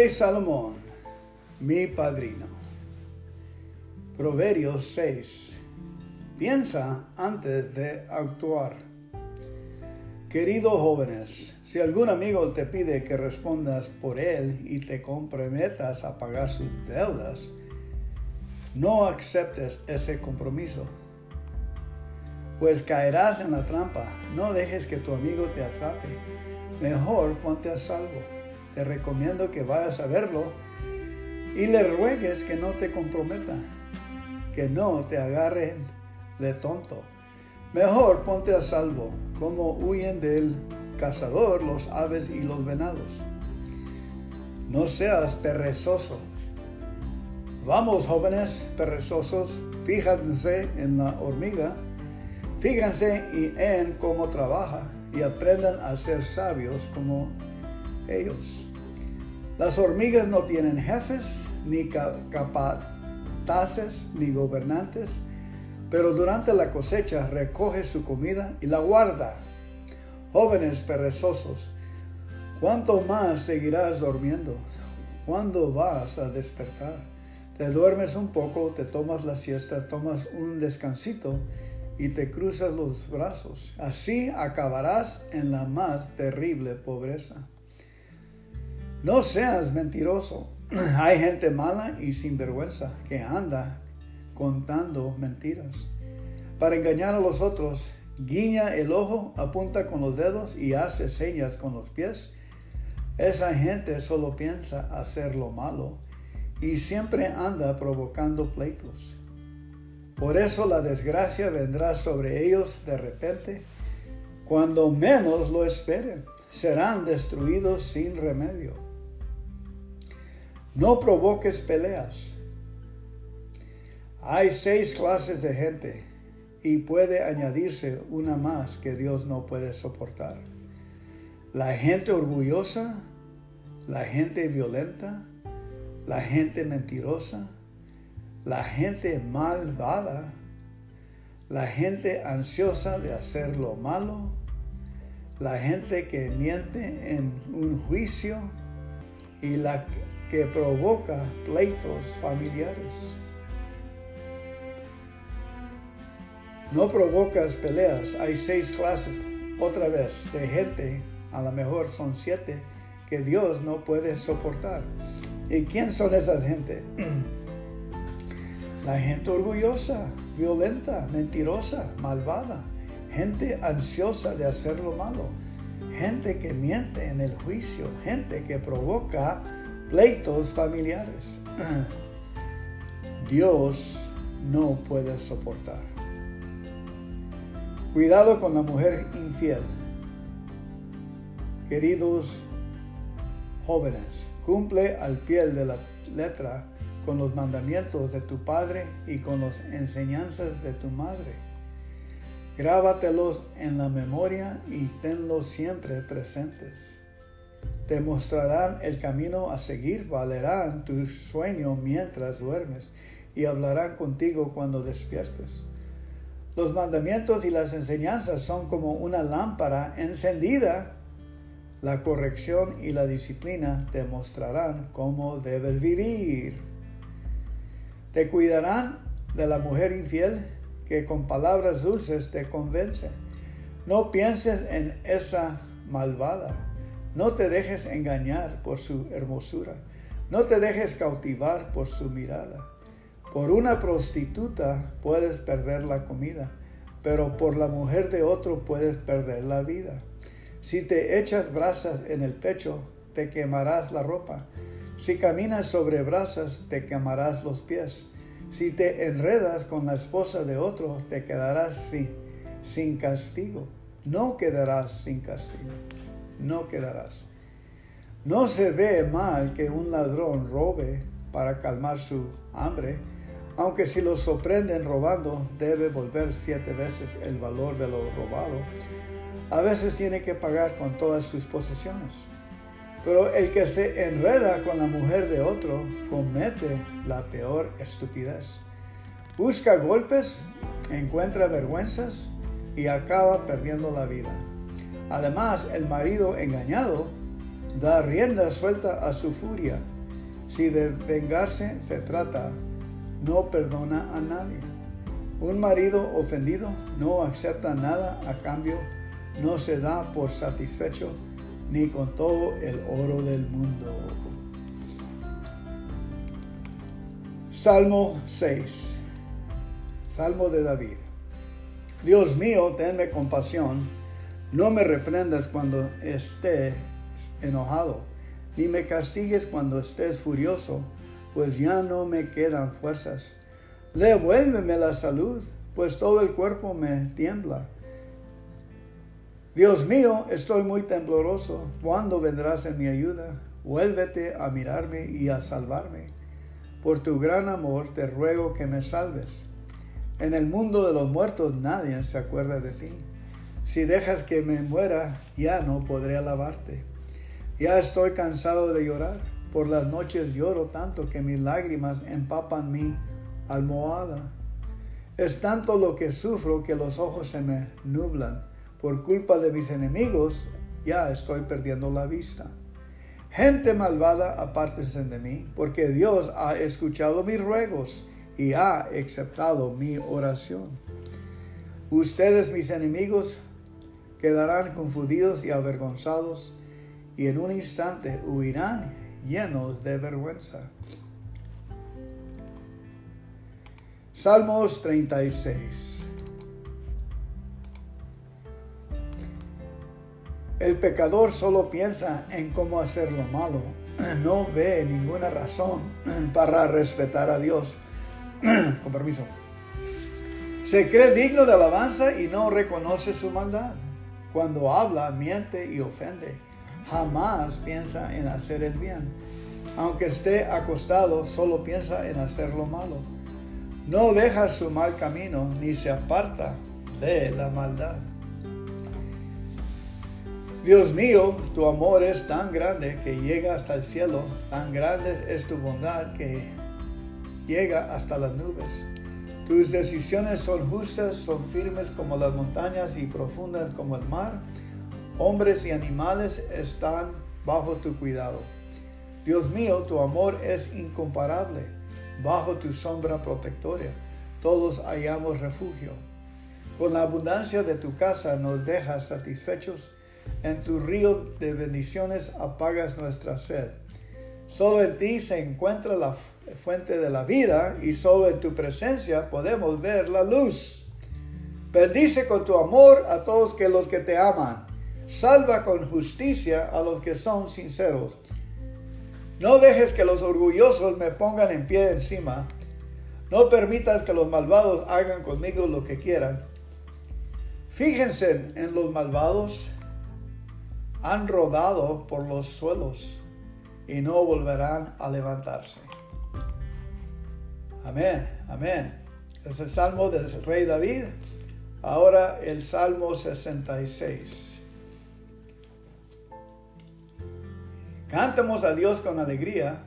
de Salomón, mi padrino. Proverbios 6. Piensa antes de actuar. Queridos jóvenes, si algún amigo te pide que respondas por él y te comprometas a pagar sus deudas, no aceptes ese compromiso, pues caerás en la trampa. No dejes que tu amigo te atrape. Mejor ponte a salvo. Te recomiendo que vayas a verlo y le ruegues que no te comprometa, que no te agarren de tonto. Mejor ponte a salvo, como huyen del cazador los aves y los venados. No seas perezoso. Vamos, jóvenes perezosos, fíjense en la hormiga. Fíjense en cómo trabaja y aprendan a ser sabios como ellos. Las hormigas no tienen jefes, ni capataces, ni gobernantes, pero durante la cosecha recoge su comida y la guarda. Jóvenes perezosos, ¿cuánto más seguirás durmiendo? ¿Cuándo vas a despertar? Te duermes un poco, te tomas la siesta, tomas un descansito y te cruzas los brazos. Así acabarás en la más terrible pobreza. No seas mentiroso. Hay gente mala y sinvergüenza que anda contando mentiras para engañar a los otros. Guiña el ojo, apunta con los dedos y hace señas con los pies. Esa gente solo piensa hacer lo malo y siempre anda provocando pleitos. Por eso la desgracia vendrá sobre ellos de repente, cuando menos lo esperen. Serán destruidos sin remedio. No provoques peleas. Hay 6 clases de gente y puede añadirse una más que Dios no puede soportar. La gente orgullosa, la gente violenta, la gente mentirosa, la gente malvada, la gente ansiosa de hacer lo malo, la gente que miente en un juicio y la que provoca pleitos familiares. No provocas peleas. Hay 6 clases, otra vez, de gente, a lo mejor son 7, que Dios no puede soportar. ¿Y quién son esas gente? La gente orgullosa, violenta, mentirosa, malvada, gente ansiosa de hacer lo malo, gente que miente en el juicio, gente que provoca pleitos familiares. Dios no puede soportar. Cuidado con la mujer infiel. Queridos jóvenes, cumple al pie de la letra con los mandamientos de tu padre y con las enseñanzas de tu madre. Grábatelos en la memoria y tenlos siempre presentes. Te mostrarán el camino a seguir, valerán tu sueño mientras duermes y hablarán contigo cuando despiertes. Los mandamientos y las enseñanzas son como una lámpara encendida. La corrección y la disciplina te mostrarán cómo debes vivir. Te cuidarán de la mujer infiel que con palabras dulces te convence. No pienses en esa malvada. No te dejes engañar por su hermosura. No te dejes cautivar por su mirada. Por una prostituta puedes perder la comida, pero por la mujer de otro puedes perder la vida. Si te echas brasas en el pecho, te quemarás la ropa. Si caminas sobre brasas, te quemarás los pies. Si te enredas con la esposa de otro, te quedarás sin castigo. No quedarás sin castigo. No quedarás. No se ve mal que un ladrón robe para calmar su hambre, aunque si lo sorprenden robando, debe volver 7 veces el valor de lo robado. A veces tiene que pagar con todas sus posesiones. Pero el que se enreda con la mujer de otro comete la peor estupidez. Busca golpes, encuentra vergüenzas y acaba perdiendo la vida. Además, el marido engañado da rienda suelta a su furia Si de vengarse se trata, no perdona a nadie. Un marido ofendido no acepta nada a cambio, no se da por satisfecho ni con todo el oro del mundo. Salmo 6. Salmo de David. Dios mío, tenme compasión, no me reprendas cuando esté enojado, ni me castigues cuando estés furioso, pues ya no me quedan fuerzas. Devuélveme la salud, pues todo el cuerpo me tiembla. Dios mío, estoy muy tembloroso. ¿Cuándo vendrás en mi ayuda? Vuélvete a mirarme y a salvarme. Por tu gran amor te ruego que me salves. En el mundo de los muertos nadie se acuerda de ti. Si dejas que me muera, ya no podré alabarte. Ya estoy cansado de llorar. Por las noches lloro tanto que mis lágrimas empapan mi almohada. Es tanto lo que sufro que los ojos se me nublan. Por culpa de mis enemigos, ya estoy perdiendo la vista. Gente malvada, apártense de mí, porque Dios ha escuchado mis ruegos y ha aceptado mi oración. Ustedes, mis enemigos, quedarán confundidos y avergonzados, y en un instante huirán llenos de vergüenza. Salmos 36. El pecador solo piensa en cómo hacer lo malo. No ve ninguna razón para respetar a Dios. Con permiso. Se cree digno de alabanza y no reconoce su maldad. Cuando habla, miente y ofende. Jamás piensa en hacer el bien. Aunque esté acostado, solo piensa en hacer lo malo. No deja su mal camino ni se aparta de la maldad. Dios mío, tu amor es tan grande que llega hasta el cielo, tan grande es tu bondad que llega hasta las nubes. Tus decisiones son justas, son firmes como las montañas y profundas como el mar. Hombres y animales están bajo tu cuidado. Dios mío, tu amor es incomparable. Bajo tu sombra protectora, todos hallamos refugio. Con la abundancia de tu casa nos dejas satisfechos. En tu río de bendiciones apagas nuestra sed. Solo en ti se encuentra la fuente de la vida y solo en tu presencia podemos ver la luz. Bendice con tu amor a todos los que te aman. Salva con justicia a los que son sinceros. No dejes que los orgullosos me pongan en pie encima. No permitas que los malvados hagan conmigo lo que quieran. Fíjense en los malvados. Han rodado por los suelos y no volverán a levantarse. Amén, amén. Es el Salmo del Rey David. Ahora el Salmo 66. Cantemos a Dios con alegría.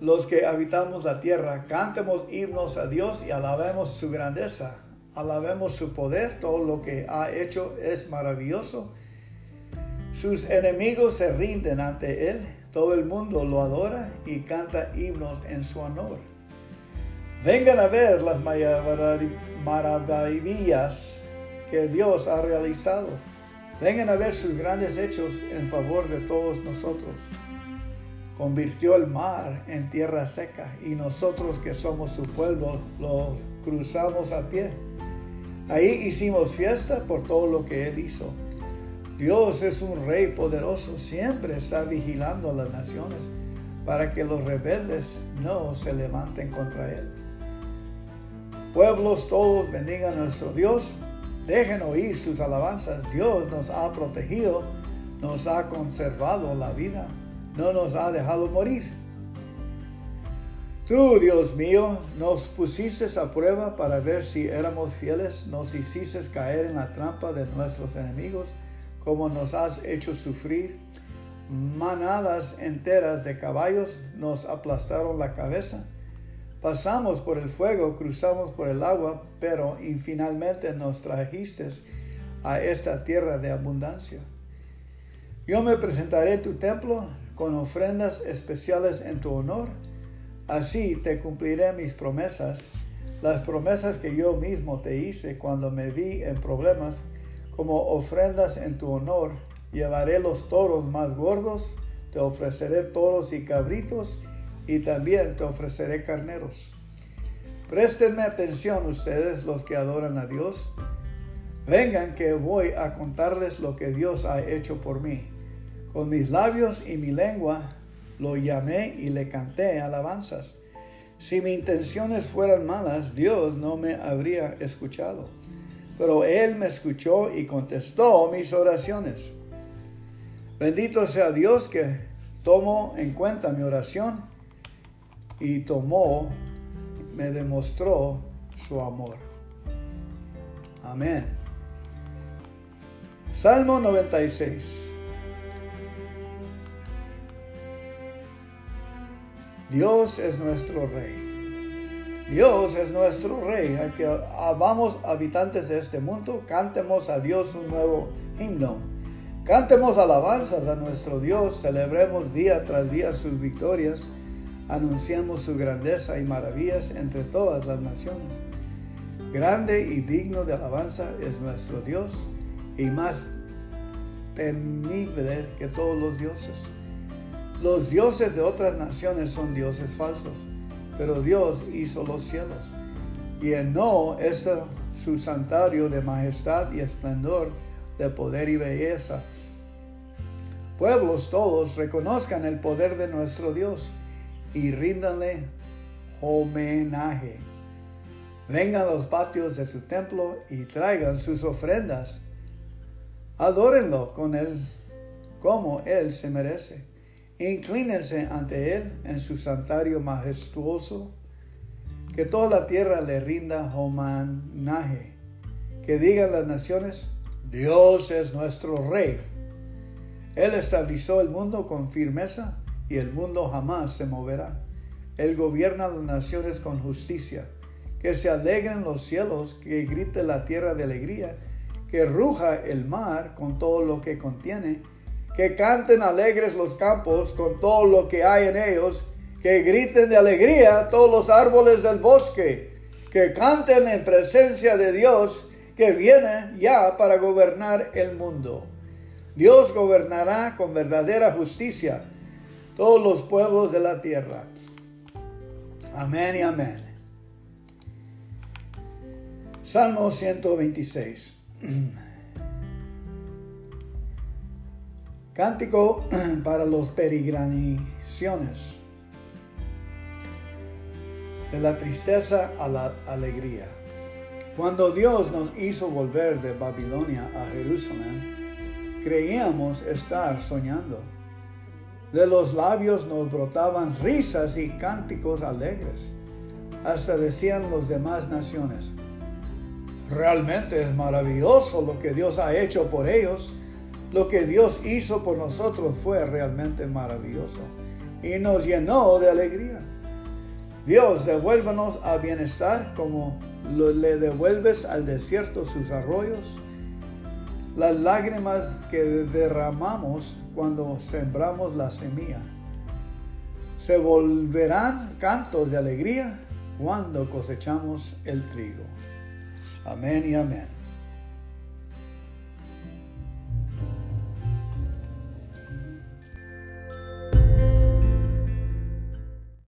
Los que habitamos la tierra, cantemos himnos a Dios y alabemos su grandeza. Alabemos su poder, todo lo que ha hecho es maravilloso. Sus enemigos se rinden ante él, todo el mundo lo adora y canta himnos en su honor. Vengan a ver las maravillas que Dios ha realizado. Vengan a ver sus grandes hechos en favor de todos nosotros. Convirtió el mar en tierra seca y nosotros que somos su pueblo lo cruzamos a pie. Ahí hicimos fiesta por todo lo que él hizo. Dios es un rey poderoso, siempre está vigilando a las naciones para que los rebeldes no se levanten contra él. Pueblos todos bendigan a nuestro Dios, dejen oír sus alabanzas. Dios nos ha protegido, nos ha conservado la vida, no nos ha dejado morir. Tú, Dios mío, nos pusiste a prueba para ver si éramos fieles, nos hiciste caer en la trampa de nuestros enemigos, como nos has hecho sufrir. Manadas enteras de caballos nos aplastaron la cabeza. Pasamos por el fuego, cruzamos por el agua, pero finalmente nos trajiste a esta tierra de abundancia. Yo me presentaré en tu templo con ofrendas especiales en tu honor. Así te cumpliré mis promesas, las promesas que yo mismo te hice cuando me vi en problemas, como ofrendas en tu honor. Llevaré los toros más gordos, te ofreceré toros y cabritos, y también te ofreceré carneros. Préstenme atención ustedes los que adoran a Dios. Vengan que voy a contarles lo que Dios ha hecho por mí. Con mis labios y mi lengua lo llamé y le canté alabanzas. Si mis intenciones fueran malas, Dios no me habría escuchado. Pero Él me escuchó y contestó mis oraciones. Bendito sea Dios que tomó en cuenta mi oración y me demostró su amor. Amén. Salmo 96. Dios es nuestro Rey. Dios es nuestro Rey. A que amamos habitantes de este mundo, cantemos a Dios un nuevo himno. Cantemos alabanzas a nuestro Dios, celebremos día tras día sus victorias, anunciemos su grandeza y maravillas entre todas las naciones. Grande y digno de alabanza es nuestro Dios y más temible que todos los dioses. Los dioses de otras naciones son dioses falsos, pero Dios hizo los cielos. Llenó su santuario de majestad y esplendor, de poder y belleza. Pueblos todos reconozcan el poder de nuestro Dios y ríndanle homenaje. Vengan a los patios de su templo y traigan sus ofrendas. Adórenlo como Él se merece. Inclínense ante Él en su santuario majestuoso. Que toda la tierra le rinda homenaje. Que digan las naciones, Dios es nuestro Rey. Él estableció el mundo con firmeza y el mundo jamás se moverá. Él gobierna las naciones con justicia. Que se alegren los cielos, que grite la tierra de alegría, que ruja el mar con todo lo que contiene, que canten alegres los campos con todo lo que hay en ellos, que griten de alegría todos los árboles del bosque, que canten en presencia de Dios, que viene ya para gobernar el mundo. Dios gobernará con verdadera justicia todos los pueblos de la tierra. Amén y amén. Salmo 126. Cántico para los peregrinaciones. De la tristeza a la alegría. Cuando Dios nos hizo volver de Babilonia a Jerusalén, creíamos estar soñando. De los labios nos brotaban risas y cánticos alegres. Hasta decían los demás naciones, realmente es maravilloso lo que Dios ha hecho por ellos. Lo que Dios hizo por nosotros fue realmente maravilloso y nos llenó de alegría. Dios, devuélvanos a bienestar como le devuelves al desierto sus arroyos. Las lágrimas que derramamos cuando sembramos la semilla se volverán cantos de alegría cuando cosechamos el trigo. Amén y amén.